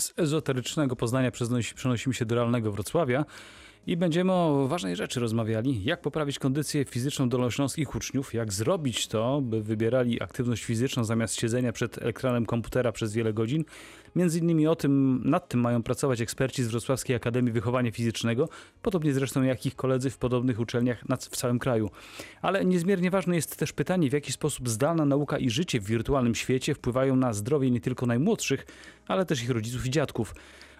Z ezoterycznego Poznania przenosimy się do realnego Wrocławia i będziemy o ważnej rzeczy rozmawiali. Jak poprawić kondycję fizyczną dolnośląskich uczniów, jak zrobić to, by wybierali aktywność fizyczną zamiast siedzenia przed ekranem komputera przez wiele godzin. Między innymi nad tym mają pracować eksperci z Wrocławskiej Akademii Wychowania Fizycznego, podobnie zresztą jak ich koledzy w podobnych uczelniach w całym kraju. Ale niezmiernie ważne jest też pytanie, w jaki sposób zdalna nauka i życie w wirtualnym świecie wpływają na zdrowie nie tylko najmłodszych, ale też ich rodziców i dziadków.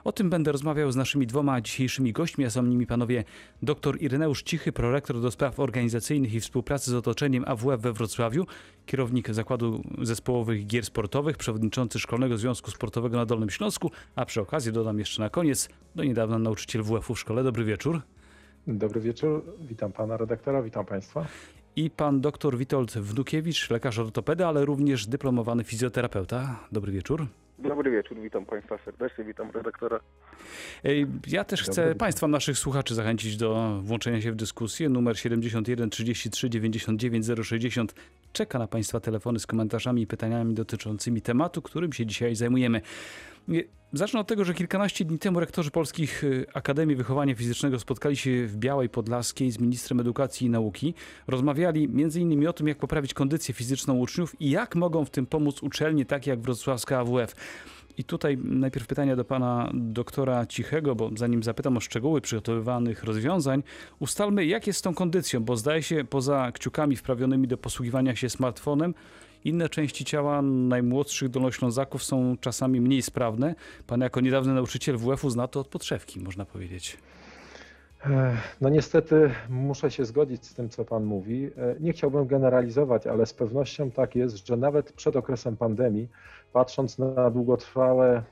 O tym będę rozmawiał z naszymi dwoma dzisiejszymi gośćmi, a są nimi panowie dr Ireneusz Cichy, prorektor do spraw organizacyjnych i współpracy z otoczeniem AWF we Wrocławiu, kierownik Zakładu Zespołowych Gier Sportowych, przewodniczący Szkolnego Związku Sportowego na Dolnym Śląsku, a przy okazji dodam jeszcze na koniec, do niedawna nauczyciel WF-u w szkole. Dobry wieczór. Dobry wieczór, witam pana redaktora, witam państwa. I pan dr Witold Wnukiewicz, lekarz ortopeda, ale również dyplomowany fizjoterapeuta. Dobry wieczór. Dobry wieczór, witam państwa serdecznie, witam redaktora. Ja też chcę państwa, naszych słuchaczy zachęcić do włączenia się w dyskusję. Numer 71 33 99 060 czeka na państwa telefony z komentarzami i pytaniami dotyczącymi tematu, którym się dzisiaj zajmujemy. Zacznę od tego, że kilkanaście dni temu rektorzy polskich Akademii Wychowania Fizycznego spotkali się w Białej Podlaskiej z ministrem edukacji i nauki. Rozmawiali m.in. o tym, jak poprawić kondycję fizyczną uczniów i jak mogą w tym pomóc uczelnie takie jak wrocławska AWF. I tutaj najpierw pytania do pana doktora Cichego, bo zanim zapytam o szczegóły przygotowywanych rozwiązań, ustalmy, jak jest z tą kondycją, bo zdaje się, poza kciukami wprawionymi do posługiwania się smartfonem, inne części ciała najmłodszych dolnoślązaków są czasami mniej sprawne. Pan jako niedawny nauczyciel WF-u zna to od podszewki, można powiedzieć. No niestety muszę się zgodzić z tym, co pan mówi. Nie chciałbym generalizować, ale z pewnością tak jest, że nawet przed okresem pandemii, patrząc na długotrwałe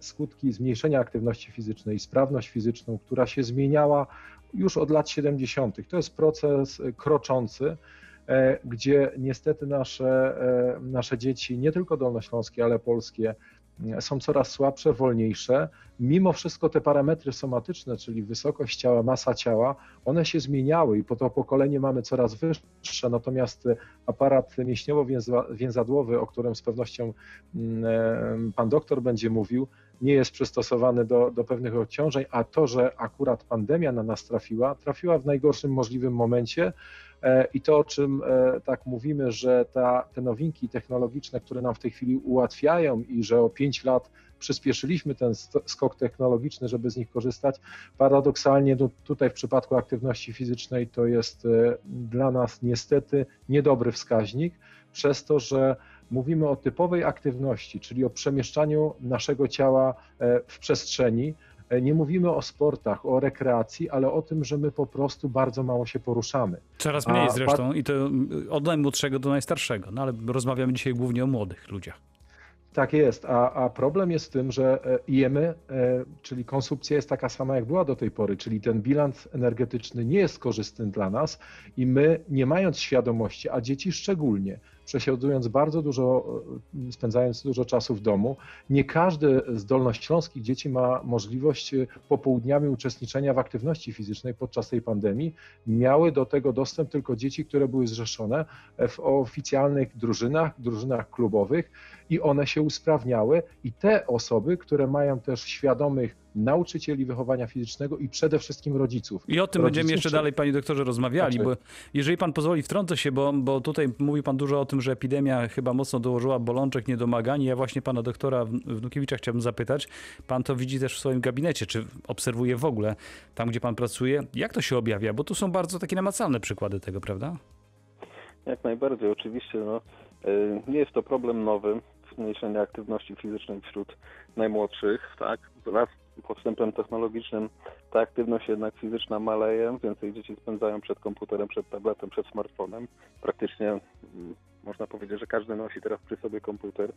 skutki zmniejszenia aktywności fizycznej i sprawność fizyczną, która się zmieniała już od lat 70. To jest proces kroczący, gdzie niestety nasze dzieci, nie tylko dolnośląskie, ale polskie, są coraz słabsze, wolniejsze. Mimo wszystko te parametry somatyczne, czyli wysokość ciała, masa ciała, one się zmieniały i po to pokolenie mamy coraz wyższe, natomiast aparat mięśniowo-więzadłowy, o którym z pewnością pan doktor będzie mówił, nie jest przystosowany do pewnych obciążeń, a to, że akurat pandemia na nas trafiła w najgorszym możliwym momencie i to, o czym tak mówimy, że te nowinki technologiczne, które nam w tej chwili ułatwiają i że o 5 lat przyspieszyliśmy ten skok technologiczny, żeby z nich korzystać. Paradoksalnie tutaj w przypadku aktywności fizycznej to jest dla nas niestety niedobry wskaźnik, przez to, że mówimy o typowej aktywności, czyli o przemieszczaniu naszego ciała w przestrzeni. Nie mówimy o sportach, o rekreacji, ale o tym, że my po prostu bardzo mało się poruszamy. Coraz mniej zresztą i to od najmłodszego do najstarszego, no ale rozmawiamy dzisiaj głównie o młodych ludziach. Tak jest, a problem jest w tym, że jemy, czyli konsumpcja jest taka sama jak była do tej pory, czyli ten bilans energetyczny nie jest korzystny dla nas i my, nie mając świadomości, a dzieci szczególnie, spędzając dużo czasu w domu, nie każdy z dolnośląskich dzieci ma możliwość popołudniami uczestniczenia w aktywności fizycznej podczas tej pandemii. Miały do tego dostęp tylko dzieci, które były zrzeszone w oficjalnych drużynach klubowych i one się usprawniały i te osoby, które mają też świadomych nauczycieli wychowania fizycznego i przede wszystkim rodziców. I o tym będziemy jeszcze dalej, panie doktorze, rozmawiali, bo jeżeli pan pozwoli, wtrącę się, bo tutaj mówi pan dużo o tym, że epidemia chyba mocno dołożyła bolączek, niedomagań. Ja właśnie pana doktora Wnukiewicza chciałbym zapytać. Pan to widzi też w swoim gabinecie, czy obserwuje w ogóle tam, gdzie pan pracuje? Jak to się objawia? Bo tu są bardzo takie namacalne przykłady tego, prawda? Jak najbardziej, oczywiście. No, nie jest to problem nowy, zmniejszenia aktywności fizycznej wśród najmłodszych, tak? Wraz z postępem technologicznym ta aktywność jednak fizyczna maleje, więcej dzieci spędzają przed komputerem, przed tabletem, przed smartfonem. Praktycznie można powiedzieć, że każdy nosi teraz przy sobie komputer,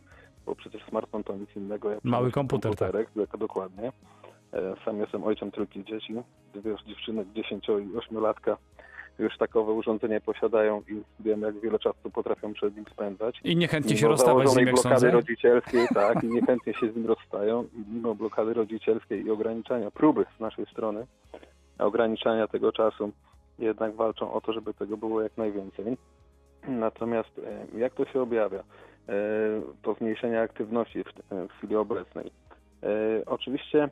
bo przecież smartfon to nic innego jak mały komputerek, tak. Dokładnie. Sam jestem ojcem trójki dzieci, dwie dziewczynek, 10 i 8-latka. Już takowe urządzenie posiadają i wiem, jak wiele czasu potrafią przed nim spędzać. I niechętnie się rozstawać z nim, jak blokady rodzicielskiej, tak, i niechętnie się z nim rozstają. Mimo blokady rodzicielskiej i ograniczania, próby z naszej strony, ograniczania tego czasu, jednak walczą o to, żeby tego było jak najwięcej. Natomiast jak to się objawia? To zmniejszenie aktywności w chwili obecnej. Oczywiście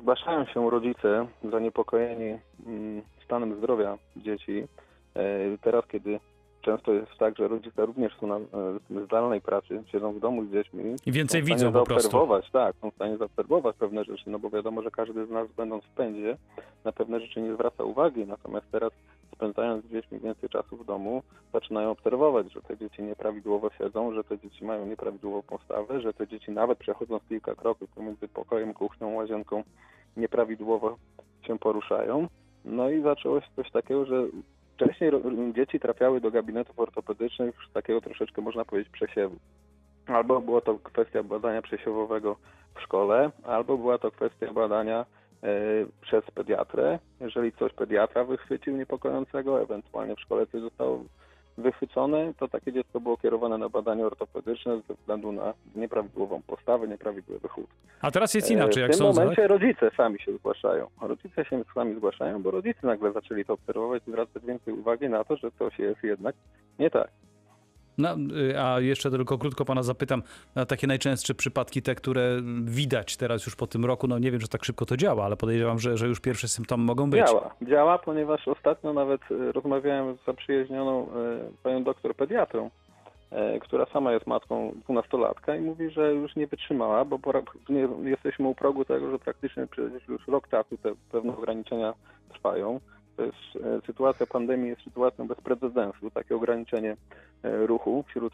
zgłaszają się rodzice zaniepokojeni stanem zdrowia dzieci. Teraz, kiedy często jest tak, że rodzice również są na zdalnej pracy, siedzą w domu z dziećmi. I więcej widzą po prostu. Tak, są w stanie zaobserwować pewne rzeczy, no bo wiadomo, że każdy z nas, będąc w pędzie, na pewne rzeczy nie zwraca uwagi, natomiast teraz spędzając z dziećmi więcej czasu w domu, zaczynają obserwować, że te dzieci nieprawidłowo siedzą, że te dzieci mają nieprawidłową postawę, że te dzieci nawet przechodząc kilka kroków pomiędzy pokojem, kuchnią, łazienką nieprawidłowo się poruszają. No i zaczęło się coś takiego, że wcześniej dzieci trafiały do gabinetów ortopedycznych już takiego troszeczkę, można powiedzieć, przesiewu. Albo była to kwestia badania przesiewowego w szkole, albo była to kwestia badania przez pediatrę. Jeżeli coś pediatra wychwycił niepokojącego, ewentualnie w szkole coś zostało wychwycone, to takie dziecko było kierowane na badanie ortopedyczne ze względu na nieprawidłową postawę, nieprawidłowy chód. A teraz jest inaczej, jak sądzę. W tym momencie rodzice sami się zgłaszają. Rodzice się sami zgłaszają, bo rodzice nagle zaczęli to obserwować i zwracać więcej uwagi na to, że coś jest jednak nie tak. No, a jeszcze tylko krótko pana zapytam na takie najczęstsze przypadki, te, które widać teraz już po tym roku. No nie wiem, że tak szybko to działa, ale podejrzewam, że już pierwsze symptomy mogą być. Działa, ponieważ ostatnio nawet rozmawiałem z zaprzyjaźnioną panią doktor pediatrą, która sama jest matką 12-latka i mówi, że już nie wytrzymała, bo jesteśmy u progu tego, że praktycznie przecież już rok czasu te pewne ograniczenia trwają. To jest sytuacja pandemii, jest sytuacją bez precedensu, takie ograniczenie ruchu wśród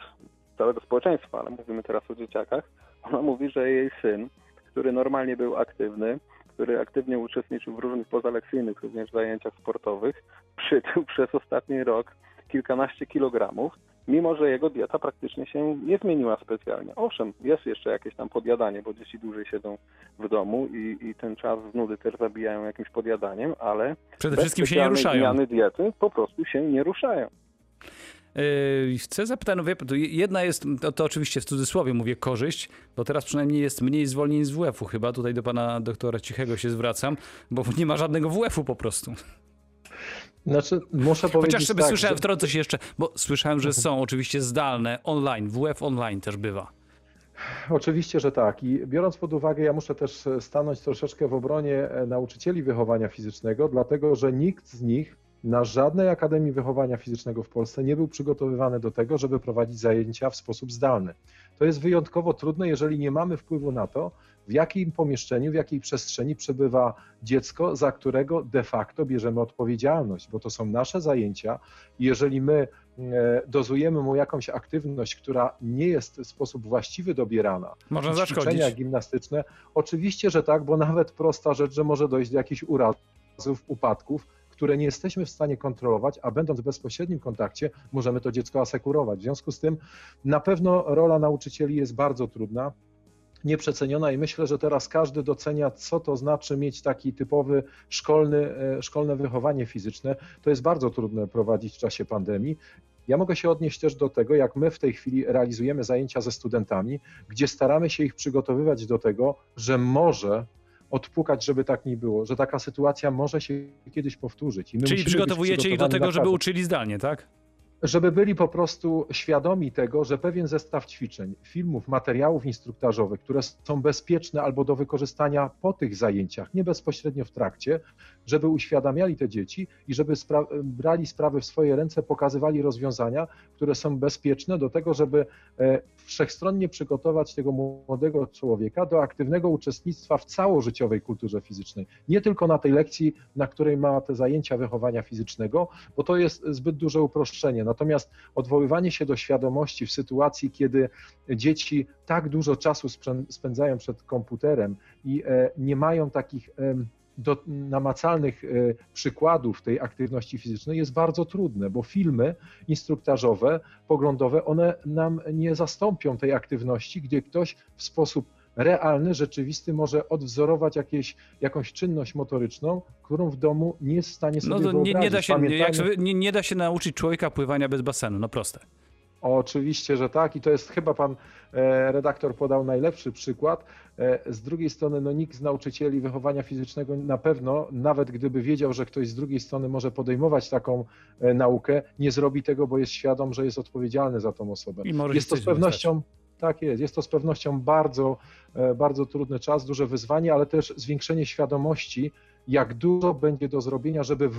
całego społeczeństwa, ale mówimy teraz o dzieciakach. Ona mówi, że jej syn, który normalnie był aktywny, który aktywnie uczestniczył w różnych pozalekcyjnych również zajęciach sportowych, przytył przez ostatni rok kilkanaście kilogramów, mimo że jego dieta praktycznie się nie zmieniła specjalnie. Owszem, jest jeszcze jakieś tam podjadanie, bo dzieci dłużej siedzą w domu i ten czas z nudy też zabijają jakimś podjadaniem, ale przede wszystkim się nie ruszają. Zmiany diety po prostu się nie ruszają. Chcę zapytać, no wie, jedna jest, to oczywiście w cudzysłowie mówię, korzyść, bo teraz przynajmniej jest mniej zwolnień z WF-u chyba, tutaj do pana doktora Cichego się zwracam, bo nie ma żadnego WF-u po prostu. Znaczy, muszę powiedzieć. Chociaż sobie tak, słyszałem, wtrącę się jeszcze, bo słyszałem, że są oczywiście zdalne, online, WF online też bywa. Oczywiście, że tak. I biorąc pod uwagę, ja muszę też stanąć troszeczkę w obronie nauczycieli wychowania fizycznego, dlatego że nikt z nich na żadnej Akademii Wychowania Fizycznego w Polsce nie był przygotowywany do tego, żeby prowadzić zajęcia w sposób zdalny. To jest wyjątkowo trudne, jeżeli nie mamy wpływu na to, w jakim pomieszczeniu, w jakiej przestrzeni przebywa dziecko, za którego de facto bierzemy odpowiedzialność, bo to są nasze zajęcia. Jeżeli my dozujemy mu jakąś aktywność, która nie jest w sposób właściwy dobierana. Można zaszkodzić. Ćwiczenia gimnastyczne, oczywiście, że tak, bo nawet prosta rzecz, że może dojść do jakichś urazów, upadków, które nie jesteśmy w stanie kontrolować, a będąc w bezpośrednim kontakcie możemy to dziecko asekurować. W związku z tym na pewno rola nauczycieli jest bardzo trudna, nieprzeceniona i myślę, że teraz każdy docenia, co to znaczy mieć taki typowy szkolne wychowanie fizyczne. To jest bardzo trudne prowadzić w czasie pandemii. Ja mogę się odnieść też do tego, jak my w tej chwili realizujemy zajęcia ze studentami, gdzie staramy się ich przygotowywać do tego, że może odpukać, żeby tak nie było, że taka sytuacja może się kiedyś powtórzyć. I my czyli przygotowujecie ich do tego, żeby uczyli zdalnie, tak? Żeby byli po prostu świadomi tego, że pewien zestaw ćwiczeń, filmów, materiałów instruktażowych, które są bezpieczne albo do wykorzystania po tych zajęciach, nie bezpośrednio w trakcie, żeby uświadamiali te dzieci i żeby brali sprawy w swoje ręce, pokazywali rozwiązania, które są bezpieczne do tego, żeby wszechstronnie przygotować tego młodego człowieka do aktywnego uczestnictwa w całożyciowej kulturze fizycznej. Nie tylko na tej lekcji, na której ma te zajęcia wychowania fizycznego, bo to jest zbyt duże uproszczenie. Natomiast odwoływanie się do świadomości w sytuacji, kiedy dzieci tak dużo czasu spędzają przed komputerem i nie mają takich namacalnych przykładów tej aktywności fizycznej, jest bardzo trudne, bo filmy instruktażowe, poglądowe, one nam nie zastąpią tej aktywności, gdzie ktoś w sposób realny, rzeczywisty może odwzorować jakąś czynność motoryczną, którą w domu nie jest w stanie sobie wyobrazić. Nie da się, nie da się nauczyć człowieka pływania bez basenu, no proste. Oczywiście, że tak i to jest chyba pan redaktor podał najlepszy przykład. Z drugiej strony no, nikt z nauczycieli wychowania fizycznego na pewno, nawet gdyby wiedział, że ktoś z drugiej strony może podejmować taką naukę, nie zrobi tego, bo jest świadom, że jest odpowiedzialny za tą osobę. I może jest to z pewnością Tak jest. Jest to z pewnością bardzo, bardzo trudny czas, duże wyzwanie, ale też zwiększenie świadomości, jak dużo będzie do zrobienia, żeby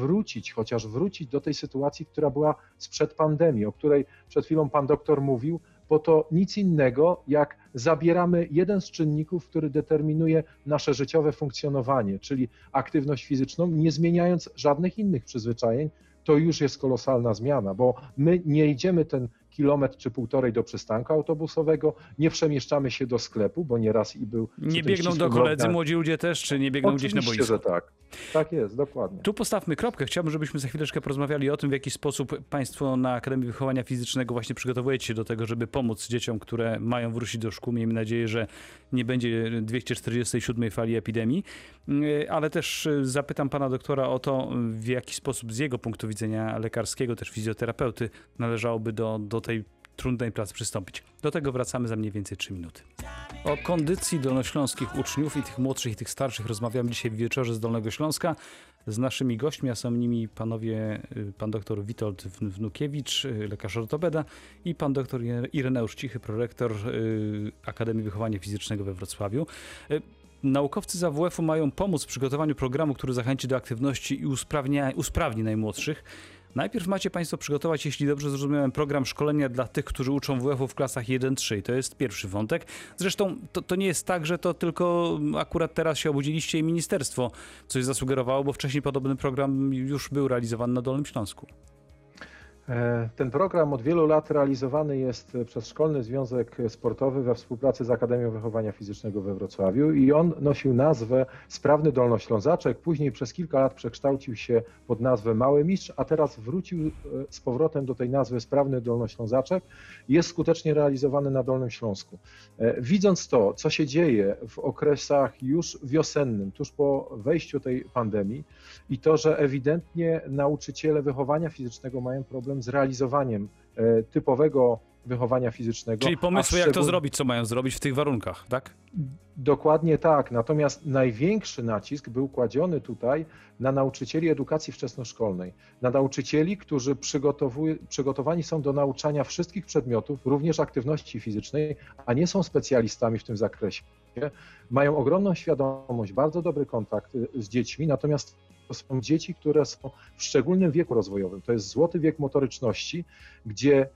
chociaż wrócić do tej sytuacji, która była sprzed pandemii, o której przed chwilą pan doktor mówił, bo to nic innego, jak zabieramy jeden z czynników, który determinuje nasze życiowe funkcjonowanie, czyli aktywność fizyczną, nie zmieniając żadnych innych przyzwyczajeń. To już jest kolosalna zmiana, bo my nie idziemy ten kilometr czy półtorej do przystanku autobusowego, nie przemieszczamy się do sklepu, bo nieraz i był... Nie biegną do koledzy młodzi ludzie też, czy nie biegną oczywiście, gdzieś na boisko. Że tak. Tak jest, dokładnie. Tu postawmy kropkę. Chciałbym, żebyśmy za chwileczkę porozmawiali o tym, w jaki sposób Państwo na Akademii Wychowania Fizycznego właśnie przygotowujecie się do tego, żeby pomóc dzieciom, które mają wrócić do szkół. Miejmy nadzieję, że nie będzie 247. fali epidemii, ale też zapytam pana doktora o to, w jaki sposób z jego punktu widzenia lekarskiego, też fizjoterapeuty, należałoby do tej trudnej pracy przystąpić. Do tego wracamy za mniej więcej 3 minuty. O kondycji dolnośląskich uczniów, i tych młodszych, i tych starszych, rozmawiamy dzisiaj w wieczorze z Dolnego Śląska z naszymi gośćmi, a są nimi panowie, pan doktor Witold Wnukiewicz, lekarz ortopeda, i pan doktor Ireneusz Cichy, prorektor Akademii Wychowania Fizycznego we Wrocławiu. Naukowcy z AWF-u mają pomóc w przygotowaniu programu, który zachęci do aktywności i usprawni najmłodszych. Najpierw macie Państwo przygotować, jeśli dobrze zrozumiałem, program szkolenia dla tych, którzy uczą WF-u w klasach 1-3. I to jest pierwszy wątek. Zresztą to nie jest tak, że to tylko akurat teraz się obudziliście i ministerstwo coś zasugerowało, bo wcześniej podobny program już był realizowany na Dolnym Śląsku. Ten program od wielu lat realizowany jest przez Szkolny Związek Sportowy we współpracy z Akademią Wychowania Fizycznego we Wrocławiu i on nosił nazwę Sprawny Dolnoślązaczek, później przez kilka lat przekształcił się pod nazwę Mały Mistrz, a teraz wrócił z powrotem do tej nazwy Sprawny Dolnoślązaczek. Jest skutecznie realizowany na Dolnym Śląsku. Widząc to, co się dzieje w okresach już wiosennym, tuż po wejściu tej pandemii, i to, że ewidentnie nauczyciele wychowania fizycznego mają problem z realizowaniem typowego wychowania fizycznego. Czyli pomysły, jak to zrobić, co mają zrobić w tych warunkach, tak? Dokładnie tak. Natomiast największy nacisk był kładziony tutaj na nauczycieli edukacji wczesnoszkolnej. Na nauczycieli, którzy przygotowani są do nauczania wszystkich przedmiotów, również aktywności fizycznej, a nie są specjalistami w tym zakresie. Mają ogromną świadomość, bardzo dobry kontakt z dziećmi, natomiast to są dzieci, które są w szczególnym wieku rozwojowym. To jest złoty wiek motoryczności, gdzie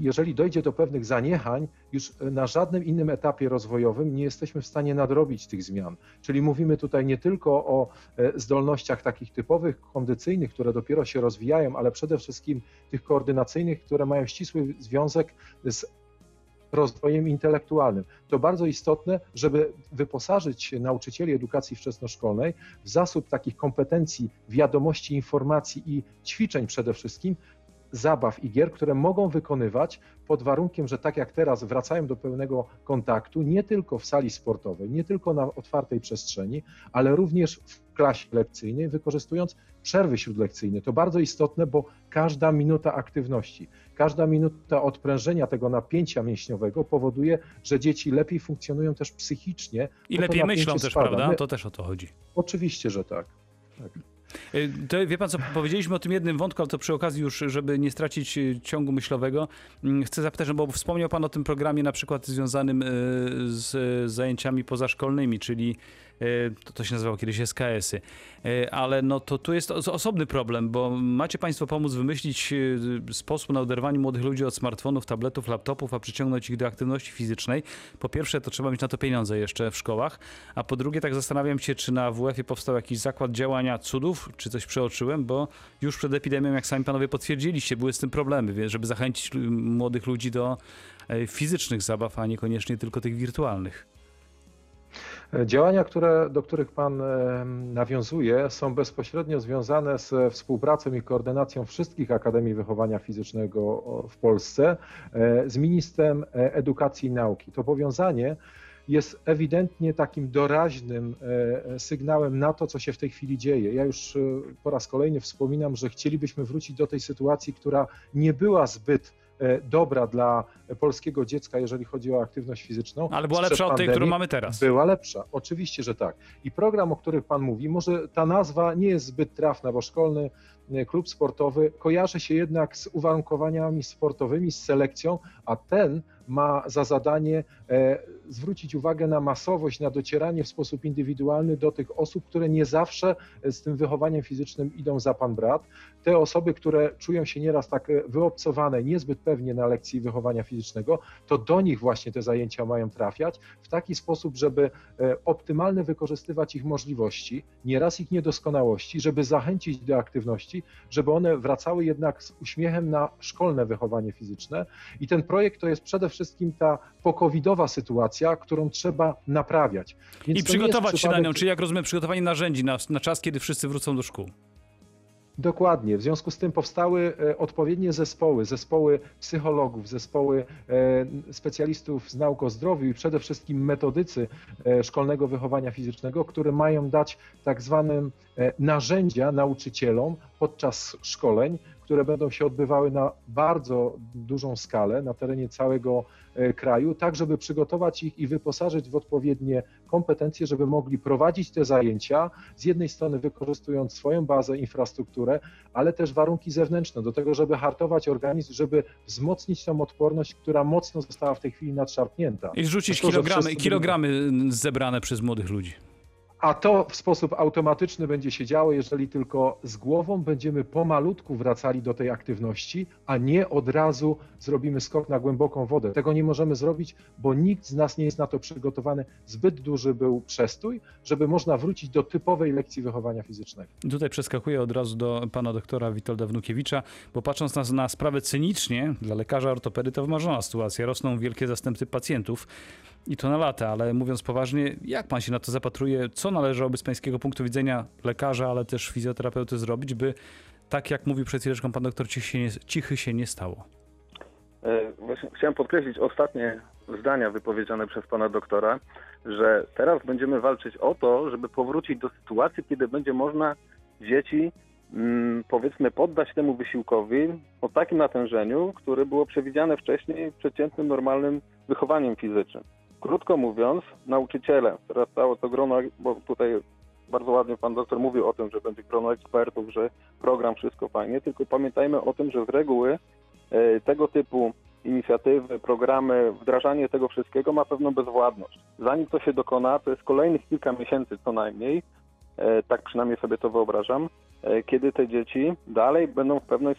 jeżeli dojdzie do pewnych zaniechań, już na żadnym innym etapie rozwojowym nie jesteśmy w stanie nadrobić tych zmian. Czyli mówimy tutaj nie tylko o zdolnościach takich typowych, kondycyjnych, które dopiero się rozwijają, ale przede wszystkim tych koordynacyjnych, które mają ścisły związek z rozwojem intelektualnym. To bardzo istotne, żeby wyposażyć nauczycieli edukacji wczesnoszkolnej w zasób takich kompetencji, wiadomości, informacji i ćwiczeń przede wszystkim, zabaw i gier, które mogą wykonywać pod warunkiem, że tak jak teraz wracają do pełnego kontaktu, nie tylko w sali sportowej, nie tylko na otwartej przestrzeni, ale również w klasie lekcyjnej, wykorzystując przerwy śródlekcyjne. To bardzo istotne, bo każda minuta aktywności, każda minuta odprężenia tego napięcia mięśniowego powoduje, że dzieci lepiej funkcjonują też psychicznie. I lepiej myślą też, prawda? To też o to chodzi. Oczywiście, że tak. Tak. To, wie pan co, powiedzieliśmy o tym jednym wątku, ale to przy okazji już, żeby nie stracić ciągu myślowego, chcę zapytać, bo wspomniał pan o tym programie na przykład związanym z zajęciami pozaszkolnymi, czyli to się nazywało kiedyś SKS-y, ale no to tu jest osobny problem, bo macie państwo pomóc wymyślić sposób na oderwanie młodych ludzi od smartfonów, tabletów, laptopów, a przyciągnąć ich do aktywności fizycznej. Po pierwsze, to trzeba mieć na to pieniądze jeszcze w szkołach, a po drugie, tak zastanawiam się, czy na AWF-ie powstał jakiś zakład działania cudów, czy coś przeoczyłem, bo już przed epidemią, jak sami panowie potwierdziliście, były z tym problemy, żeby zachęcić młodych ludzi do fizycznych zabaw, a niekoniecznie tylko tych wirtualnych. Działania, do których pan nawiązuje, są bezpośrednio związane z współpracą i koordynacją wszystkich Akademii Wychowania Fizycznego w Polsce z Ministrem Edukacji i Nauki. To powiązanie jest ewidentnie takim doraźnym sygnałem na to, co się w tej chwili dzieje. Ja już po raz kolejny wspominam, że chcielibyśmy wrócić do tej sytuacji, która nie była zbyt dobra dla polskiego dziecka, jeżeli chodzi o aktywność fizyczną. Ale była lepsza od tej, którą mamy teraz. Była lepsza, oczywiście, że tak. I program, o którym pan mówi, może ta nazwa nie jest zbyt trafna, bo Szkolny klub sportowy kojarzy się jednak z uwarunkowaniami sportowymi, z selekcją, a ten ma za zadanie zwrócić uwagę na masowość, na docieranie w sposób indywidualny do tych osób, które nie zawsze z tym wychowaniem fizycznym idą za pan brat. Te osoby, które czują się nieraz tak wyobcowane, niezbyt pewnie na lekcji wychowania fizycznego, to do nich właśnie te zajęcia mają trafiać w taki sposób, żeby optymalnie wykorzystywać ich możliwości, nieraz ich niedoskonałości, żeby zachęcić do aktywności, żeby one wracały jednak z uśmiechem na szkolne wychowanie fizyczne. I ten projekt to jest przede wszystkim ta po-covidowa sytuacja, którą trzeba naprawiać. Więc i przygotować się na nią, czyli jak rozumiem, przygotowanie narzędzi na czas, kiedy wszyscy wrócą do szkół. Dokładnie. W związku z tym powstały odpowiednie zespoły, zespoły psychologów, zespoły specjalistów z nauk o zdrowiu i przede wszystkim metodycy szkolnego wychowania fizycznego, które mają dać tak zwane narzędzia nauczycielom podczas szkoleń, które będą się odbywały na bardzo dużą skalę na terenie całego kraju, tak żeby przygotować ich i wyposażyć w odpowiednie kompetencje, żeby mogli prowadzić te zajęcia, z jednej strony wykorzystując swoją bazę, infrastrukturę, ale też warunki zewnętrzne do tego, żeby hartować organizm, żeby wzmocnić tą odporność, która mocno została w tej chwili nadszarpnięta. I rzucić kilogramy zebrane przez młodych ludzi. A to w sposób automatyczny będzie się działo, jeżeli tylko z głową będziemy pomalutku wracali do tej aktywności, a nie od razu zrobimy skok na głęboką wodę. Tego nie możemy zrobić, bo nikt z nas nie jest na to przygotowany. Zbyt duży był przestój, żeby można wrócić do typowej lekcji wychowania fizycznego. Tutaj przeskakuję od razu do pana doktora Witolda Wnukiewicza, bo patrząc na sprawę cynicznie, dla lekarza ortopedy to wymarzona sytuacja. Rosną wielkie zastępy pacjentów. I to na lata, ale mówiąc poważnie, jak pan się na to zapatruje? Co należałoby z pańskiego punktu widzenia lekarza, ale też fizjoterapeuty zrobić, by tak jak mówił przed chwileczką pan doktor Cichy się nie stało? Właśnie chciałem podkreślić ostatnie zdania wypowiedziane przez pana doktora, że teraz będziemy walczyć o to, żeby powrócić do sytuacji, kiedy będzie można dzieci, powiedzmy, poddać temu wysiłkowi o takim natężeniu, które było przewidziane wcześniej przeciętnym, normalnym wychowaniem fizycznym. Krótko mówiąc, nauczyciele, teraz całe to grono, bo tutaj bardzo ładnie pan doktor mówił o tym, że będzie grono ekspertów, że program, wszystko fajnie, tylko pamiętajmy o tym, że z reguły tego typu inicjatywy, programy, wdrażanie tego wszystkiego ma pewną bezwładność. Zanim to się dokona, to jest kolejnych kilka miesięcy co najmniej, tak przynajmniej sobie to wyobrażam, kiedy te dzieci dalej będą w pewnym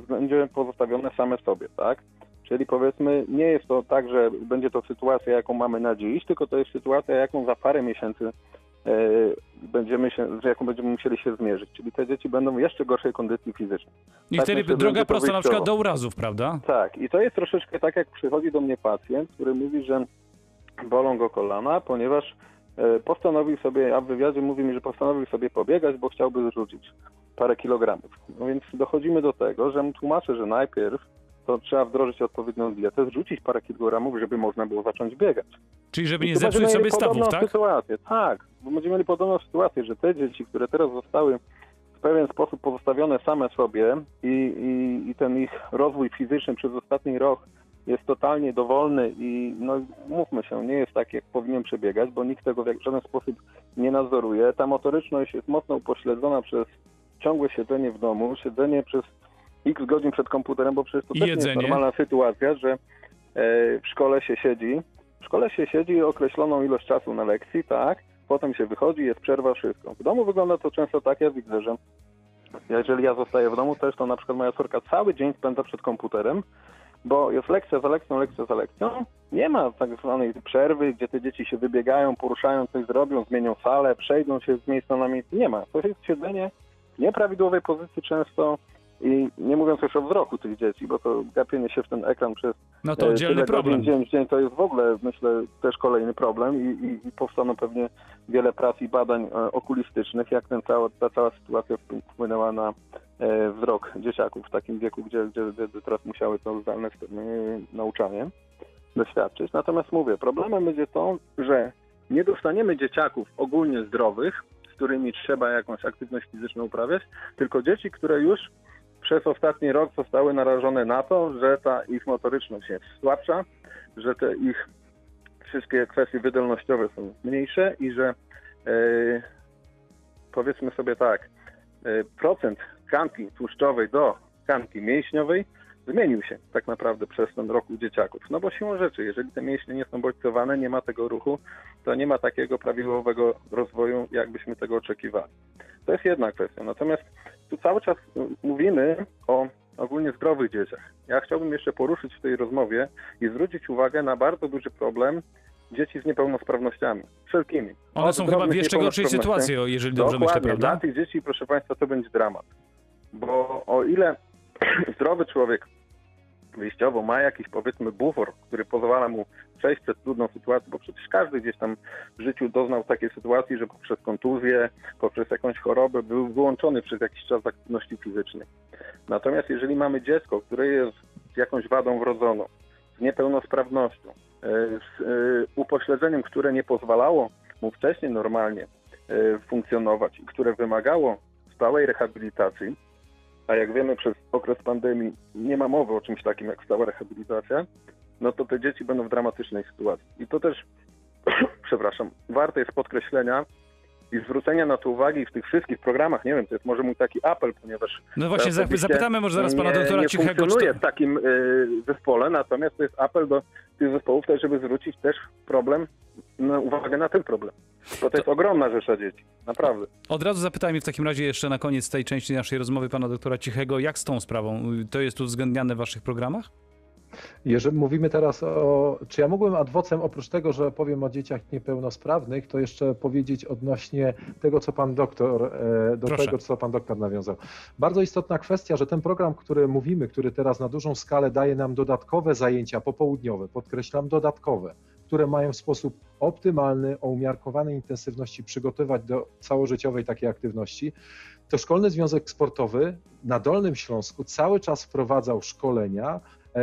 względzie pozostawione same sobie, tak? Czyli powiedzmy, nie jest to tak, że będzie to sytuacja, jaką mamy na dziś, tylko to jest sytuacja, jaką za parę miesięcy będziemy musieli się zmierzyć. Czyli te dzieci będą w jeszcze gorszej kondycji fizycznej. I tak wtedy droga prosta, na przykład do urazów, prawda? Tak. I to jest troszeczkę tak, jak przychodzi do mnie pacjent, który mówi, że bolą go kolana, ponieważ postanowił sobie, a w wywiadzie mówi mi, że postanowił sobie pobiegać, bo chciałby zrzucić parę kilogramów. No więc dochodzimy do tego, że mu tłumaczę, że najpierw to trzeba wdrożyć odpowiednią dietę, zrzucić parę kilogramów, żeby można było zacząć biegać. Czyli żeby nie zepsuć sobie stawów, tak? Sytuację. Tak, bo będziemy mieli podobną sytuację, że te dzieci, które teraz zostały w pewien sposób pozostawione same sobie i ten ich rozwój fizyczny przez ostatni rok jest totalnie dowolny i no mówmy się, nie jest tak, jak powinien przebiegać, bo nikt tego w żaden sposób nie nadzoruje. Ta motoryczność jest mocno upośledzona przez ciągłe siedzenie w domu, siedzenie przez x godzin przed komputerem, bo przecież to też jest normalna sytuacja, że w szkole się siedzi określoną ilość czasu na lekcji, tak, potem się wychodzi, jest przerwa, wszystko. W domu wygląda to często tak, ja widzę, że jeżeli ja zostaję w domu też, to na przykład moja córka cały dzień spędza przed komputerem, bo jest lekcja za lekcją, nie ma tak zwanej przerwy, gdzie te dzieci się wybiegają, poruszają, coś zrobią, zmienią salę, przejdą się z miejsca na miejsce, nie ma. To jest siedzenie w nieprawidłowej pozycji często, i nie mówiąc już o wzroku tych dzieci, bo to gapienie się w ten ekran przez dzień w dzień to jest w ogóle, myślę, też kolejny problem i powstaną pewnie wiele prac i badań okulistycznych, jak ta cała sytuacja wpłynęła na wzrok dzieciaków w takim wieku, gdzie teraz musiały to zdalne nauczanie doświadczyć. Natomiast mówię, problemem będzie to, że nie dostaniemy dzieciaków ogólnie zdrowych, z którymi trzeba jakąś aktywność fizyczną uprawiać, tylko dzieci, które już przez ostatni rok zostały narażone na to, że ta ich motoryczność jest słabsza, że te ich wszystkie kwestie wydolnościowe są mniejsze i że powiedzmy sobie tak, procent tkanki tłuszczowej do tkanki mięśniowej zmienił się tak naprawdę przez ten rok u dzieciaków. No bo siłą rzeczy, jeżeli te mięśnie nie są bodźcowane, nie ma tego ruchu, to nie ma takiego prawidłowego rozwoju, jakbyśmy tego oczekiwali. To jest jedna kwestia. Natomiast tu cały czas mówimy o ogólnie zdrowych dzieciach. Ja chciałbym jeszcze poruszyć w tej rozmowie i zwrócić uwagę na bardzo duży problem dzieci z niepełnosprawnościami. Wszelkimi. One są chyba w jeszcze gorszej sytuacji, jeżeli dobrze myślę, prawda? Dla tych dzieci, proszę Państwa, to będzie dramat. Bo o ile zdrowy człowiek wyjściowo ma jakiś, powiedzmy, bufor, który pozwala mu przejść przez trudną sytuację, bo przecież każdy gdzieś tam w życiu doznał takiej sytuacji, że poprzez kontuzję, poprzez jakąś chorobę był wyłączony przez jakiś czas z aktywności fizycznej. Natomiast jeżeli mamy dziecko, które jest z jakąś wadą wrodzoną, z niepełnosprawnością, z upośledzeniem, które nie pozwalało mu wcześniej normalnie funkcjonować i które wymagało stałej rehabilitacji, a jak wiemy przez okres pandemii nie ma mowy o czymś takim jak stała rehabilitacja, no to te dzieci będą w dramatycznej sytuacji. I to też, przepraszam, warte jest podkreślenia i zwrócenia na to uwagi w tych wszystkich programach. Nie wiem, to jest może mój taki apel, ponieważ... No właśnie, zapytamy może zaraz pana doktora Cichego. Nie funkcjonuje w takim zespole, natomiast to jest apel do tych zespołów też, żeby zwrócić też problem, uwagę na ten problem. Bo to jest ogromna rzesza dzieci, naprawdę. Od razu zapytajmy w takim razie jeszcze na koniec tej części naszej rozmowy pana doktora Cichego, jak z tą sprawą? To jest uwzględniane w waszych programach? Jeżeli mówimy teraz o... Czy ja mógłbym ad vocem, oprócz tego, że powiem o dzieciach niepełnosprawnych, to jeszcze powiedzieć odnośnie tego, co pan doktor, tego, co pan doktor nawiązał. Bardzo istotna kwestia, że ten program, który mówimy, który teraz na dużą skalę daje nam dodatkowe zajęcia popołudniowe, podkreślam dodatkowe, które mają w sposób optymalny, o umiarkowanej intensywności przygotować do całożyciowej takiej aktywności, to Szkolny Związek Sportowy na Dolnym Śląsku cały czas wprowadzał szkolenia,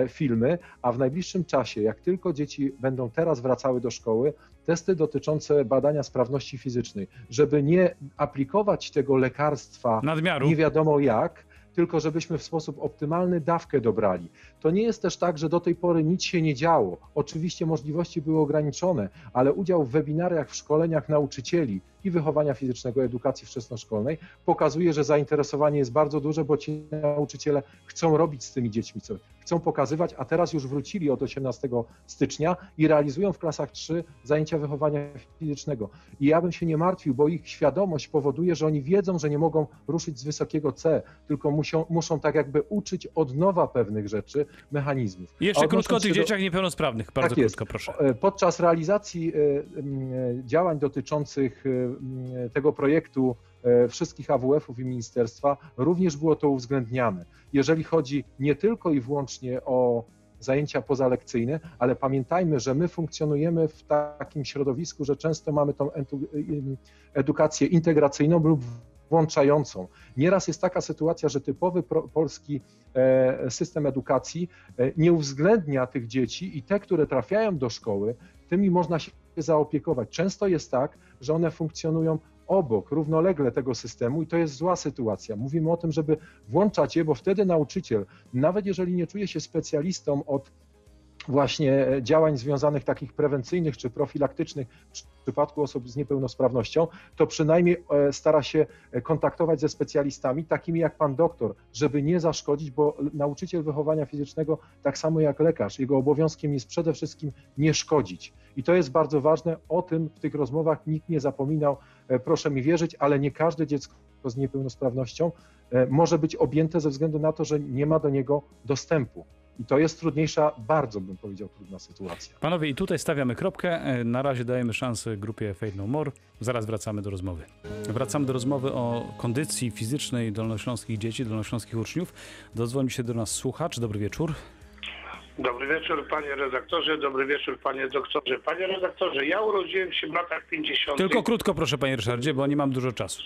filmy, a w najbliższym czasie, jak tylko dzieci będą teraz wracały do szkoły, testy dotyczące badania sprawności fizycznej, żeby nie aplikować tego lekarstwa nadmiaru, nie wiadomo jak, tylko żebyśmy w sposób optymalny dawkę dobrali. To nie jest też tak, że do tej pory nic się nie działo. Oczywiście możliwości były ograniczone, ale udział w webinariach, w szkoleniach nauczycieli i wychowania fizycznego, edukacji wczesnoszkolnej pokazuje, że zainteresowanie jest bardzo duże, bo ci nauczyciele chcą robić z tymi dziećmi coś, chcą pokazywać, a teraz już wrócili od 18 stycznia i realizują w klasach 3 zajęcia wychowania fizycznego. I ja bym się nie martwił, bo ich świadomość powoduje, że oni wiedzą, że nie mogą ruszyć z wysokiego C, tylko muszą tak jakby uczyć od nowa pewnych rzeczy, mechanizmów. Jeszcze krótko o tych dzieciach niepełnosprawnych, bardzo krótko, proszę. Podczas realizacji działań dotyczących tego projektu wszystkich AWF-ów i ministerstwa również było to uwzględniane. Jeżeli chodzi nie tylko i wyłącznie o zajęcia pozalekcyjne, ale pamiętajmy, że my funkcjonujemy w takim środowisku, że często mamy tą edukację integracyjną lub włączającą. Nieraz jest taka sytuacja, że typowy polski system edukacji nie uwzględnia tych dzieci i te, które trafiają do szkoły, tymi można się zaopiekować. Często jest tak, że one funkcjonują obok, równolegle tego systemu i to jest zła sytuacja. Mówimy o tym, żeby włączać je, bo wtedy nauczyciel, nawet jeżeli nie czuje się specjalistą od właśnie działań związanych takich prewencyjnych czy profilaktycznych w przypadku osób z niepełnosprawnością, to przynajmniej stara się kontaktować ze specjalistami takimi jak pan doktor, żeby nie zaszkodzić, bo nauczyciel wychowania fizycznego, tak samo jak lekarz, jego obowiązkiem jest przede wszystkim nie szkodzić. I to jest bardzo ważne, o tym w tych rozmowach nikt nie zapominał, proszę mi wierzyć, ale nie każde dziecko z niepełnosprawnością może być objęte ze względu na to, że nie ma do niego dostępu. I to jest trudniejsza, bardzo bym powiedział, trudna sytuacja. Panowie, i tutaj stawiamy kropkę. Na razie dajemy szansę grupie Fade No More. Zaraz wracamy do rozmowy. Wracamy do rozmowy o kondycji fizycznej dolnośląskich dzieci, dolnośląskich uczniów. Dodzwonił się do nas słuchacz. Dobry wieczór. Dobry wieczór, panie redaktorze. Dobry wieczór, panie doktorze. Panie redaktorze, ja urodziłem się w latach 50. Tylko krótko, proszę, panie Ryszardzie, bo nie mam dużo czasu.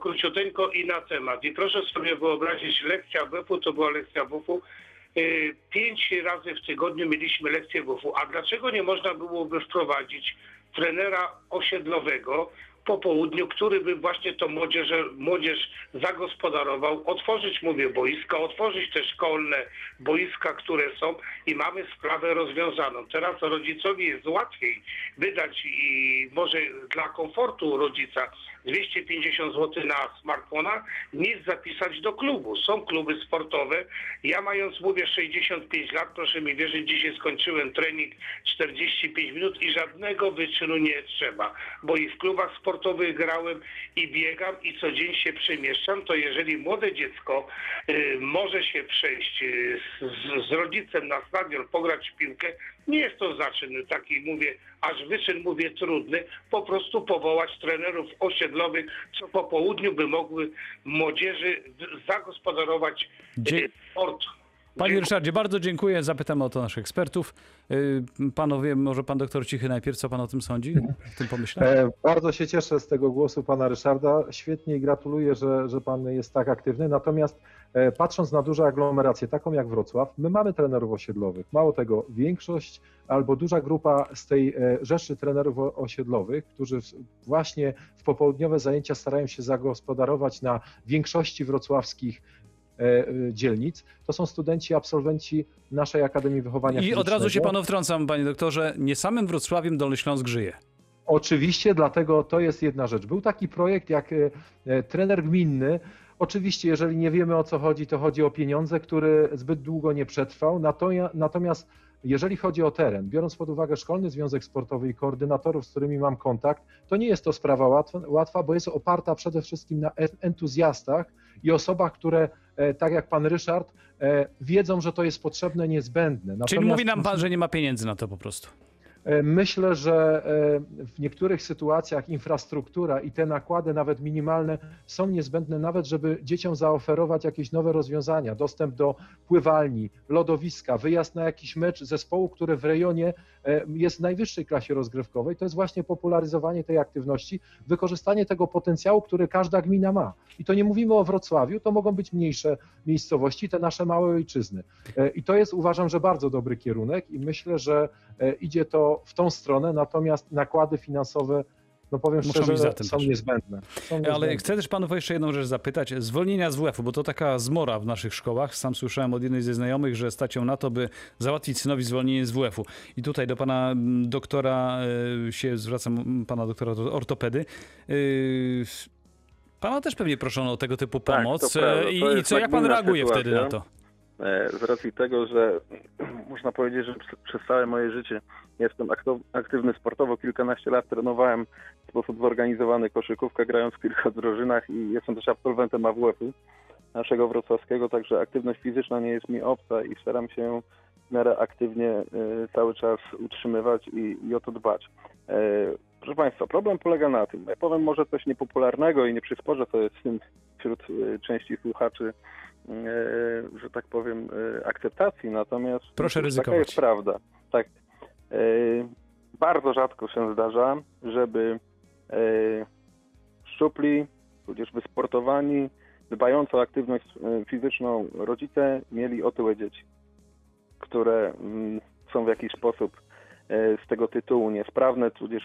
Króciuteńko i na temat. I proszę sobie wyobrazić, lekcja WF-u to była lekcja WF-u. 5 razy w tygodniu mieliśmy lekcję WF-u. A dlaczego nie można byłoby wprowadzić trenera osiedlowego, po południu, który by właśnie to młodzież zagospodarował, otworzyć, mówię, boiska, otworzyć te szkolne boiska, które są, i mamy sprawę rozwiązaną. Teraz rodzicowi jest łatwiej wydać, i może dla komfortu rodzica, 250 zł na smartfona, nic zapisać do klubu. Są kluby sportowe. Ja mając, mówię, 65 lat, proszę mi wierzyć, dzisiaj skończyłem trening 45 minut i żadnego wyczynu nie trzeba, bo i w klubach sportowych grałem i biegam, i co dzień się przemieszczam. To jeżeli młode dziecko może się przejść z rodzicem na stadion, pograć w piłkę, nie jest to zaczyn taki, mówię, aż wyczyn, mówię, trudny, po prostu powołać trenerów osiedlowych, co po południu by mogły młodzieży zagospodarować sport. Panie Ryszardzie, bardzo dziękuję. Zapytamy o to naszych ekspertów. Panowie, może pan doktor Cichy najpierw, co pan o tym sądzi? O tym pomyśle? Bardzo się cieszę z tego głosu pana Ryszarda. Świetnie i gratuluję, że pan jest tak aktywny. Natomiast patrząc na duże aglomeracje, taką jak Wrocław, my mamy trenerów osiedlowych. Mało tego, większość albo duża grupa z tej rzeszy trenerów osiedlowych, którzy właśnie w popołudniowe zajęcia starają się zagospodarować na większości wrocławskich dzielnic, to są studenci, absolwenci naszej Akademii Wychowania Fizycznego. I od razu się panu wtrącam, panie doktorze, nie samym Wrocławiem Dolny Śląsk żyje. Oczywiście, dlatego to jest jedna rzecz. Był taki projekt jak trener gminny. Oczywiście, jeżeli nie wiemy, o co chodzi, to chodzi o pieniądze, który zbyt długo nie przetrwał. Natomiast jeżeli chodzi o teren, biorąc pod uwagę Szkolny Związek Sportowy i koordynatorów, z którymi mam kontakt, to nie jest to sprawa łatwa, bo jest oparta przede wszystkim na entuzjastach i osobach, które, tak jak pan Ryszard, wiedzą, że to jest potrzebne, niezbędne. Natomiast... Czyli mówi nam pan, że nie ma pieniędzy na to po prostu. Myślę, że w niektórych sytuacjach infrastruktura i te nakłady, nawet minimalne, są niezbędne nawet, żeby dzieciom zaoferować jakieś nowe rozwiązania, dostęp do pływalni, lodowiska, wyjazd na jakiś mecz zespołu, który w rejonie jest w najwyższej klasie rozgrywkowej. To jest właśnie popularyzowanie tej aktywności, wykorzystanie tego potencjału, który każda gmina ma. I to nie mówimy o Wrocławiu, to mogą być mniejsze miejscowości, te nasze małe ojczyzny. I to jest, uważam, że bardzo dobry kierunek i myślę, że idzie to w tą stronę, natomiast nakłady finansowe, no powiem szczerze, są niezbędne. Ale chcę też panów jeszcze jedną rzecz zapytać. Zwolnienia z WF-u, bo to taka zmora w naszych szkołach. Sam słyszałem od jednej ze znajomych, że stać ją na to, by załatwić synowi zwolnienie z WF-u. I tutaj do pana doktora się zwracam, pana doktora ortopedy. Pana też pewnie proszono o tego typu pomoc. Tak, to prawda. I co, jak pan reaguje wtedy na to? Z racji tego, że można powiedzieć, że przez całe moje życie jestem aktywny sportowo, kilkanaście lat trenowałem w sposób zorganizowany koszykówkę, grając w kilka drużynach i jestem też absolwentem AWF-u naszego wrocławskiego, także aktywność fizyczna nie jest mi obca i staram się w miarę aktywnie cały czas utrzymywać i o to dbać. Proszę Państwa, problem polega na tym, ja powiem może coś niepopularnego i nie przysporzę, to jest wśród części słuchaczy, że tak powiem, akceptacji, natomiast proszę ryzykować. Taka jest prawda. Tak. Bardzo rzadko się zdarza, żeby szczupli, tudzież wysportowani, dbający o aktywność fizyczną rodzice mieli otyłe dzieci, które są w jakiś sposób z tego tytułu niesprawne, tudzież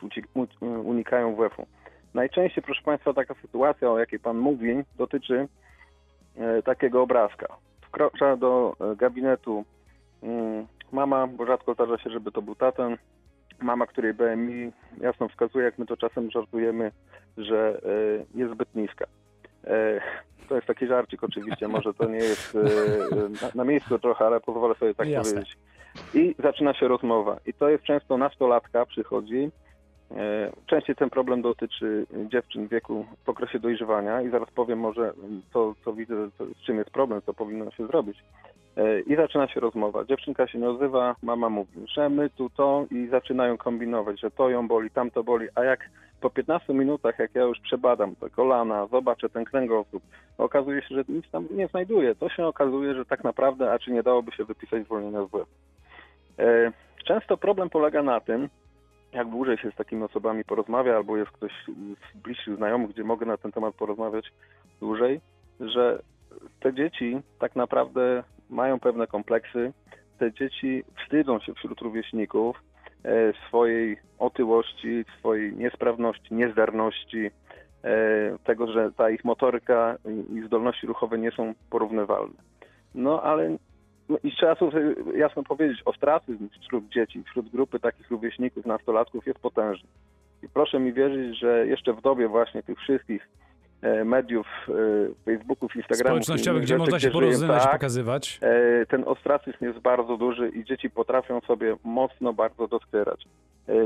unikają WF-u. Najczęściej, proszę Państwa, taka sytuacja, o jakiej Pan mówi, dotyczy takiego obrazka. Wkracza do gabinetu mama, bo rzadko zdarza się, żeby to był tatę. Mama, której BMI jasno wskazuje, jak my to czasem żartujemy, że jest zbyt niska. To jest taki żarcik oczywiście, może to nie jest na miejscu trochę, ale pozwolę sobie tak jasne powiedzieć. I zaczyna się rozmowa. I to jest często nastolatka przychodzi. Częściej ten problem dotyczy dziewczyn w wieku, w okresie dojrzewania i zaraz powiem może to, co widzę, z czym jest problem, co powinno się zrobić. I zaczyna się rozmowa. Dziewczynka się nie odzywa, mama mówi, że my tu to i zaczynają kombinować, że to ją boli, tamto boli, a jak po 15 minutach, jak ja już przebadam te kolana, zobaczę ten kręgosłup, okazuje się, że nic tam nie znajduję. To się okazuje, że tak naprawdę, a czy nie dałoby się wypisać zwolnienia z WF. Często problem polega na tym, jak dłużej się z takimi osobami porozmawia, albo jest ktoś z bliższych znajomych, gdzie mogę na ten temat porozmawiać dłużej, że te dzieci tak naprawdę mają pewne kompleksy, te dzieci wstydzą się wśród rówieśników, swojej otyłości, swojej niesprawności, niezdarności, tego, że ta ich motoryka i zdolności ruchowe nie są porównywalne. No ale i trzeba sobie jasno powiedzieć, ostracyzm wśród dzieci, wśród grupy takich rówieśników, nastolatków jest potężny. I proszę mi wierzyć, że jeszcze w dobie właśnie tych wszystkich mediów, Facebooków, Instagramów, społecznościowych, gdzie można się porozmawiać, pokazywać. Ten ostracyzm jest bardzo duży i dzieci potrafią sobie mocno bardzo doskwierać.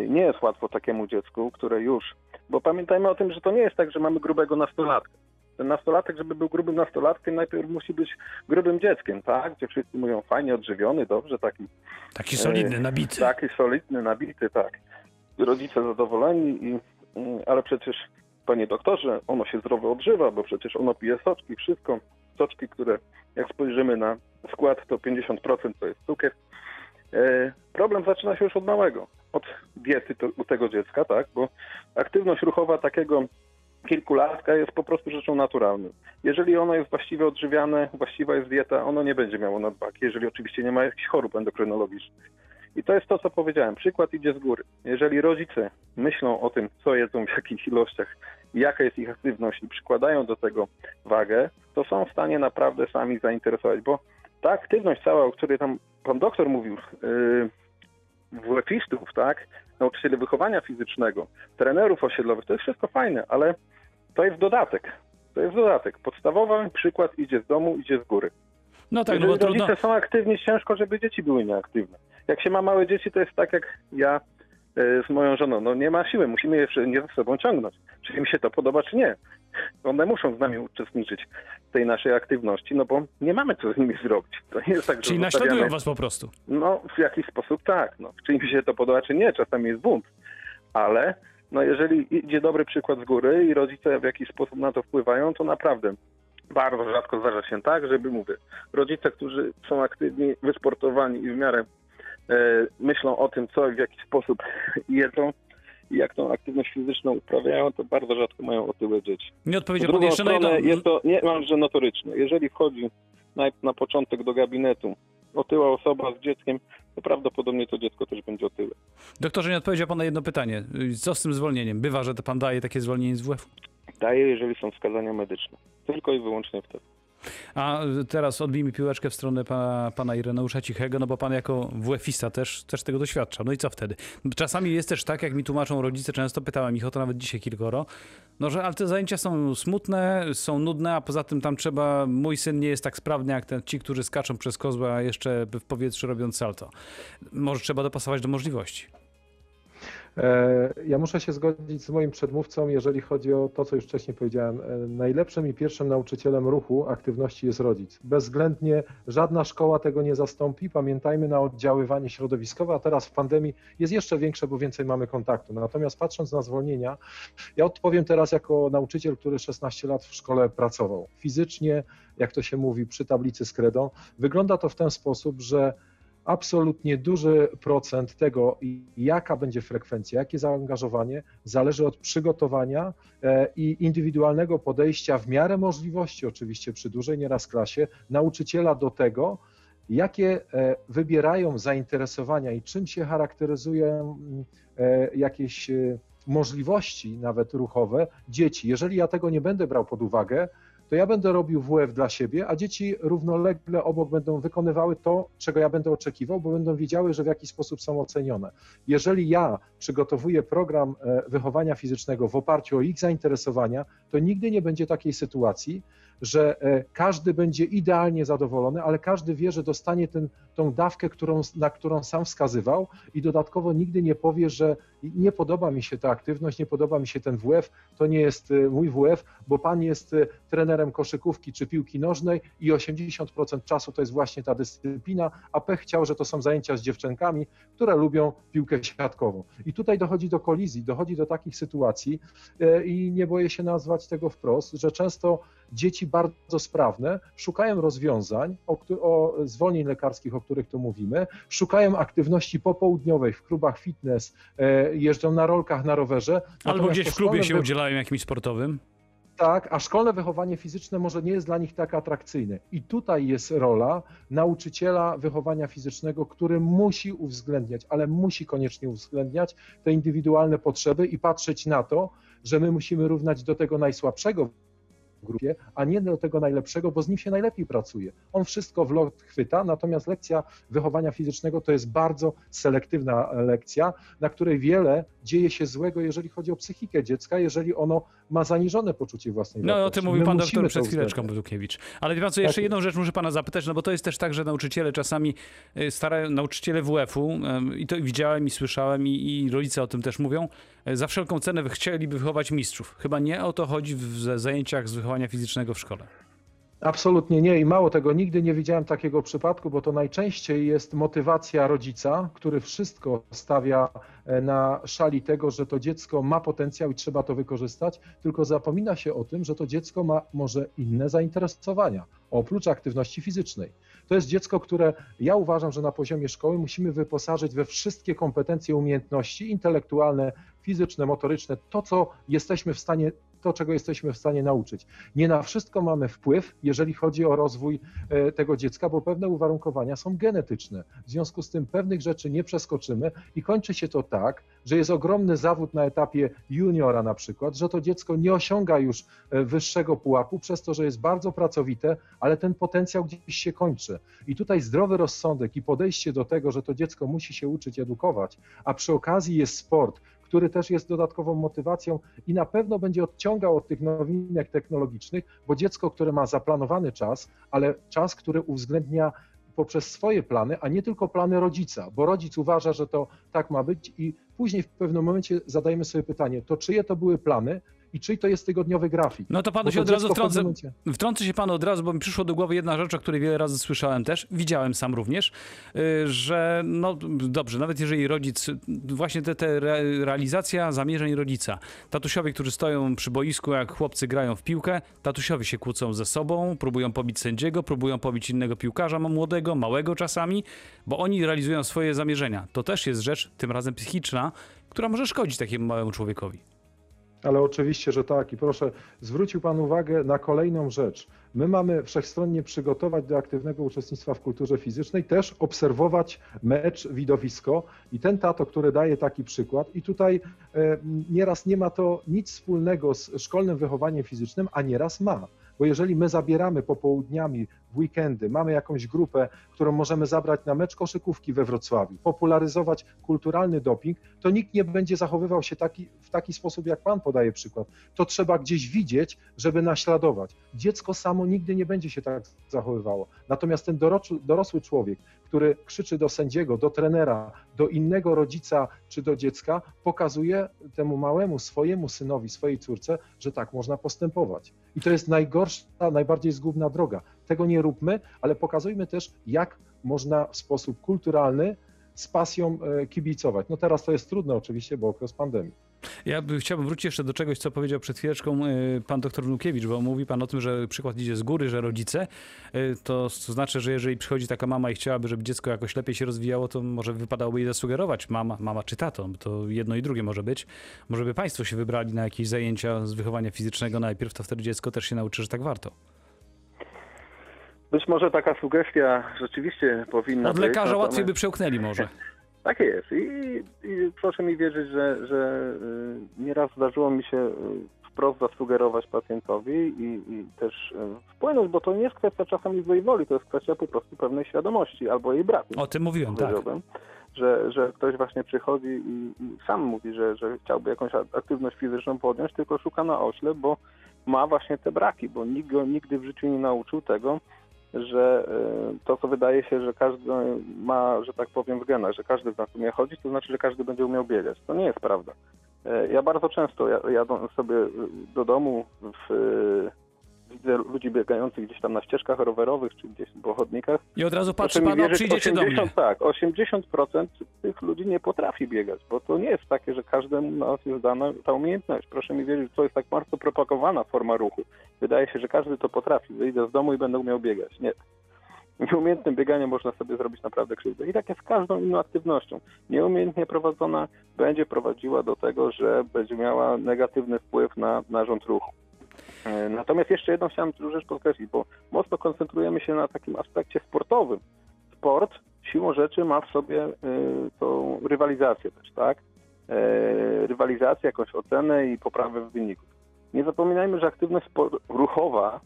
Nie jest łatwo takiemu dziecku, które już... Bo pamiętajmy o tym, że to nie jest tak, że mamy grubego nastolatka. Ten nastolatek, żeby był grubym nastolatkiem, najpierw musi być grubym dzieckiem, tak? Gdzie wszyscy mówią fajnie odżywiony, dobrze, taki solidny, nabity. Taki solidny, nabity, tak. Rodzice zadowoleni, ale przecież... Panie doktorze, ono się zdrowo odżywa, bo przecież ono pije soczki, wszystko. Soczki, które jak spojrzymy na skład, to 50% to jest cukier. Problem zaczyna się już od małego, od diety u tego dziecka, tak? Bo aktywność ruchowa takiego kilkulatka jest po prostu rzeczą naturalną. Jeżeli ono jest właściwie odżywiane, właściwa jest dieta, ono nie będzie miało nadwagi, jeżeli oczywiście nie ma jakichś chorób endokrynologicznych. I to jest to, co powiedziałem. Przykład idzie z góry. Jeżeli rodzice myślą o tym, co jedzą, w jakich ilościach, jaka jest ich aktywność i przykładają do tego wagę, to są w stanie naprawdę sami zainteresować, bo ta aktywność cała, o której tam pan doktor mówił, WF-istów, tak, nauczycieli wychowania fizycznego, trenerów osiedlowych, to jest wszystko fajne, ale to jest dodatek. To jest dodatek. Podstawowy przykład idzie z domu, idzie z góry. No tak, jeżeli rodzice są aktywni, ciężko, żeby dzieci były nieaktywne. Jak się ma małe dzieci, to jest tak jak ja z moją żoną. No nie ma siły, musimy je wszędzie ze sobą ciągnąć. Czy im się to podoba, czy nie. One muszą z nami uczestniczyć w tej naszej aktywności, no bo nie mamy co z nimi zrobić. To nie jest tak, czyli naśladują was po prostu. No w jakiś sposób tak. No. Czy im się to podoba, czy nie. Czasami jest bunt. Ale no jeżeli idzie dobry przykład z góry i rodzice w jakiś sposób na to wpływają, to naprawdę... Bardzo rzadko zdarza się tak, żeby, mówię, rodzice, którzy są aktywni, wysportowani i w miarę myślą o tym, co i w jaki sposób jedzą i jak tą aktywność fizyczną uprawiają, to bardzo rzadko mają otyłe dzieci. Nie odpowiedział pan jeszcze na jedno. Jest to niemalże notoryczne. Jeżeli wchodzi na początek do gabinetu otyła osoba z dzieckiem, to prawdopodobnie to dziecko też będzie otyłe. Doktorze, nie odpowiedział pan na jedno pytanie. Co z tym zwolnieniem? Bywa, że to pan daje takie zwolnienie z WF-u? Daje, jeżeli są wskazania medyczne. Tylko i wyłącznie wtedy. A teraz odbijmy piłeczkę w stronę pana Ireneusza Cichego, no bo pan jako WF-ista też tego doświadcza. No i co wtedy? Czasami jest też tak, jak mi tłumaczą rodzice, często pytałem ich o to nawet dzisiaj kilkoro, no że ale te zajęcia są smutne, są nudne, a poza tym tam trzeba, mój syn nie jest tak sprawny jak ci, którzy skaczą przez kozła, a jeszcze w powietrzu robiąc salto. Może trzeba dopasować do możliwości. Ja muszę się zgodzić z moim przedmówcą, jeżeli chodzi o to, co już wcześniej powiedziałem. Najlepszym i pierwszym nauczycielem ruchu, aktywności jest rodzic. Bezwzględnie żadna szkoła tego nie zastąpi. Pamiętajmy na oddziaływanie środowiskowe, a teraz w pandemii jest jeszcze większe, bo więcej mamy kontaktu. Natomiast patrząc na zwolnienia, ja odpowiem teraz jako nauczyciel, który 16 lat w szkole pracował. Fizycznie, jak to się mówi, przy tablicy z kredą, wygląda to w ten sposób, że absolutnie duży procent tego, jaka będzie frekwencja, jakie zaangażowanie, zależy od przygotowania i indywidualnego podejścia w miarę możliwości, oczywiście przy dużej nieraz klasie, nauczyciela do tego, jakie wybierają zainteresowania i czym się charakteryzują jakieś możliwości nawet ruchowe dzieci. Jeżeli ja tego nie będę brał pod uwagę, to ja będę robił WF dla siebie, a dzieci równolegle obok będą wykonywały to, czego ja będę oczekiwał, bo będą wiedziały, że w jaki sposób są ocenione. Jeżeli ja przygotowuję program wychowania fizycznego w oparciu o ich zainteresowania, to nigdy nie będzie takiej sytuacji, że każdy będzie idealnie zadowolony, ale każdy wie, że dostanie tą dawkę, na którą sam wskazywał i dodatkowo nigdy nie powie, że nie podoba mi się ta aktywność, nie podoba mi się ten WF, to nie jest mój WF, bo pan jest trenerem koszykówki czy piłki nożnej i 80% czasu to jest właśnie ta dyscyplina, a pech chciał, że to są zajęcia z dziewczynkami, które lubią piłkę siatkową. I tutaj dochodzi do kolizji, dochodzi do takich sytuacji i nie boję się nazwać tego wprost, że często dzieci bardzo sprawne szukają rozwiązań, zwolnień lekarskich, o których tu mówimy, szukają aktywności popołudniowej w klubach fitness, jeżdżą na rolkach, na rowerze. Albo gdzieś w klubie się udzielają jakimś sportowym. Tak, a szkolne wychowanie fizyczne może nie jest dla nich tak atrakcyjne. I tutaj jest rola nauczyciela wychowania fizycznego, który musi uwzględniać, ale musi koniecznie uwzględniać te indywidualne potrzeby i patrzeć na to, że my musimy równać do tego najsłabszego w grupie, a nie do tego najlepszego, bo z nim się najlepiej pracuje. On wszystko w lot chwyta, natomiast lekcja wychowania fizycznego to jest bardzo selektywna lekcja, na której wiele dzieje się złego, jeżeli chodzi o psychikę dziecka, jeżeli ono ma zaniżone poczucie własnej wartości. No o tym mówił pan doktor przed chwileczką, Wnukiewicz. Ale wie pan co, jeszcze jedną rzecz muszę pana zapytać, no bo to jest też tak, że nauczyciele czasami, nauczyciele WF-u, i to widziałem i słyszałem i rodzice o tym też mówią, za wszelką cenę chcieliby wychować mistrzów. Chyba nie o to chodzi w zajęciach z wychowania fizycznego w szkole. Absolutnie nie i mało tego, nigdy nie widziałem takiego przypadku, bo to najczęściej jest motywacja rodzica, który wszystko stawia na szali tego, że to dziecko ma potencjał i trzeba to wykorzystać, tylko zapomina się o tym, że to dziecko ma może inne zainteresowania, oprócz aktywności fizycznej. To jest dziecko, które ja uważam, że na poziomie szkoły musimy wyposażyć we wszystkie kompetencje, umiejętności intelektualne, fizyczne, motoryczne, to co jesteśmy w stanie czego jesteśmy w stanie nauczyć. Nie na wszystko mamy wpływ, jeżeli chodzi o rozwój tego dziecka, bo pewne uwarunkowania są genetyczne. W związku z tym pewnych rzeczy nie przeskoczymy i kończy się to tak, że jest ogromny zawód na etapie juniora na przykład, że to dziecko nie osiąga już wyższego pułapu przez to, że jest bardzo pracowite, ale ten potencjał gdzieś się kończy. I tutaj zdrowy rozsądek i podejście do tego, że to dziecko musi się uczyć, edukować, a przy okazji jest sport, który też jest dodatkową motywacją i na pewno będzie odciągał od tych nowinek technologicznych, bo dziecko, które ma zaplanowany czas, ale czas, który uwzględnia poprzez swoje plany, a nie tylko plany rodzica, bo rodzic uważa, że to tak ma być i później w pewnym momencie zadajemy sobie pytanie, to czyje to były plany i czyj to jest tygodniowy grafik? No to panu się od razu wtrącę się panu od razu, bo mi przyszło do głowy jedna rzecz, o której wiele razy słyszałem też, widziałem sam również, że no dobrze, nawet jeżeli rodzic, właśnie realizacja zamierzeń rodzica. Tatusiowie, którzy stoją przy boisku, jak chłopcy grają w piłkę, tatusiowie się kłócą ze sobą, próbują pobić sędziego, próbują pobić innego piłkarza młodego, małego czasami, bo oni realizują swoje zamierzenia. To też jest rzecz, tym razem psychiczna, która może szkodzić takiemu małemu człowiekowi. Ale oczywiście, że tak. I proszę, zwrócił pan uwagę na kolejną rzecz. My mamy wszechstronnie przygotować do aktywnego uczestnictwa w kulturze fizycznej, też obserwować mecz, widowisko i ten tato, który daje taki przykład i tutaj nieraz nie ma to nic wspólnego z szkolnym wychowaniem fizycznym, a nieraz ma. Bo jeżeli my zabieramy popołudniami, w weekendy, mamy jakąś grupę, którą możemy zabrać na mecz koszykówki we Wrocławiu, popularyzować kulturalny doping, to nikt nie będzie zachowywał się w taki sposób, jak pan podaje przykład. To trzeba gdzieś widzieć, żeby naśladować. Dziecko samo nigdy nie będzie się tak zachowywało. Natomiast ten dorosły człowiek, który krzyczy do sędziego, do trenera, do innego rodzica czy do dziecka, pokazuje temu małemu, swojemu synowi, swojej córce, że tak można postępować. I to jest najgorsza, najbardziej zgubna droga. Tego nie róbmy, ale pokazujmy też, jak można w sposób kulturalny z pasją kibicować. No teraz to jest trudne oczywiście, bo okres pandemii. Ja chciałbym wrócić jeszcze do czegoś, co powiedział przed chwileczką pan doktor Wnukiewicz, bo mówi pan o tym, że przykład idzie z góry, że rodzice, to znaczy, że jeżeli przychodzi taka mama i chciałaby, żeby dziecko jakoś lepiej się rozwijało, to może wypadałoby jej zasugerować mama czy tato, to jedno i drugie może być. Może by państwo się wybrali na jakieś zajęcia z wychowania fizycznego najpierw, to wtedy dziecko też się nauczy, że tak warto. Być może taka sugestia rzeczywiście powinna być. Od lekarza być, łatwiej by przełknęli może. Tak jest. I proszę mi wierzyć, że nieraz zdarzyło mi się wprost zasugerować pacjentowi i też wpłynąć, bo to nie jest kwestia czasami złej woli, to jest kwestia po prostu pewnej świadomości albo jej braku. O tym mówiłem, tak. Że ktoś właśnie przychodzi i sam mówi, że chciałby jakąś aktywność fizyczną podjąć, tylko szuka na ośle, bo ma właśnie te braki, bo nikt go nigdy w życiu nie nauczył tego, że to, co wydaje się, że każdy ma, że tak powiem, w genach, że każdy z nas umie chodzić, to znaczy, że każdy będzie umiał biegać. To nie jest prawda. Ja bardzo często jadę sobie do domu, widzę ludzi biegających gdzieś tam na ścieżkach rowerowych, czy gdzieś po chodnikach. I od razu patrzę, panu, przyjdziecie do mnie. Tak, 80% tych ludzi nie potrafi biegać, bo to nie jest takie, że każdemu nas jest dana ta umiejętność. Proszę mi wierzyć, to jest tak bardzo propagowana forma ruchu. Wydaje się, że każdy to potrafi. Wyjdę z domu i będę umiał biegać. Nie. Nieumiejętnym bieganiem można sobie zrobić naprawdę krzywdę. I tak jest z każdą inną aktywnością. Nieumiejętnie prowadzona będzie prowadziła do tego, że będzie miała negatywny wpływ na narząd ruchu. Natomiast jeszcze jedną chciałem rzecz podkreślić, bo mocno koncentrujemy się na takim aspekcie sportowym. Sport siłą rzeczy ma w sobie tą rywalizację też, tak? Rywalizację, jakąś ocenę i poprawę wyników. Nie zapominajmy, że aktywność ruchowa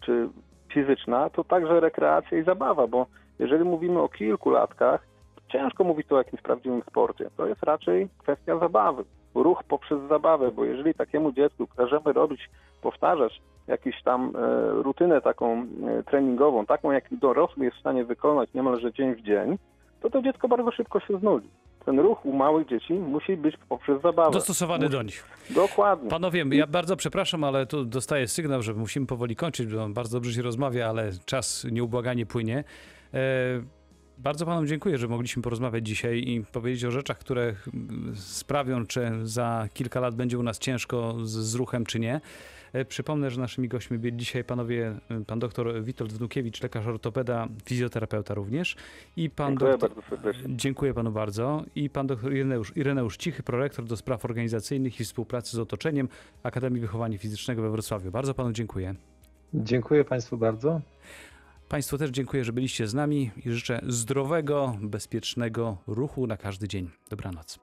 czy fizyczna to także rekreacja i zabawa, bo jeżeli mówimy o kilku latkach, ciężko mówić tu o jakimś prawdziwym sporcie. To jest raczej kwestia zabawy. Ruch poprzez zabawę, bo jeżeli takiemu dziecku każemy robić, powtarzać jakąś tam rutynę taką treningową, taką jak dorosły jest w stanie wykonać niemalże dzień w dzień, to dziecko bardzo szybko się znudzi. Ten ruch u małych dzieci musi być poprzez zabawę. Dostosowany do nich. Dokładnie. Panowie, ja bardzo przepraszam, ale tu dostaję sygnał, że musimy powoli kończyć, bo bardzo dobrze się rozmawia, ale czas nieubłaganie płynie. Bardzo panom dziękuję, że mogliśmy porozmawiać dzisiaj i powiedzieć o rzeczach, które sprawią, czy za kilka lat będzie u nas ciężko z ruchem, czy nie. Przypomnę, że naszymi gośćmi byli dzisiaj panowie, pan doktor Witold Wnukiewicz, lekarz ortopeda, fizjoterapeuta również. I pan Dziękuję panu bardzo. I pan doktor Ireneusz Cichy, prorektor do spraw organizacyjnych i współpracy z otoczeniem Akademii Wychowania Fizycznego we Wrocławiu. Bardzo panu dziękuję. Dziękuję państwu bardzo. Państwu też dziękuję, że byliście z nami i życzę zdrowego, bezpiecznego ruchu na każdy dzień. Dobranoc.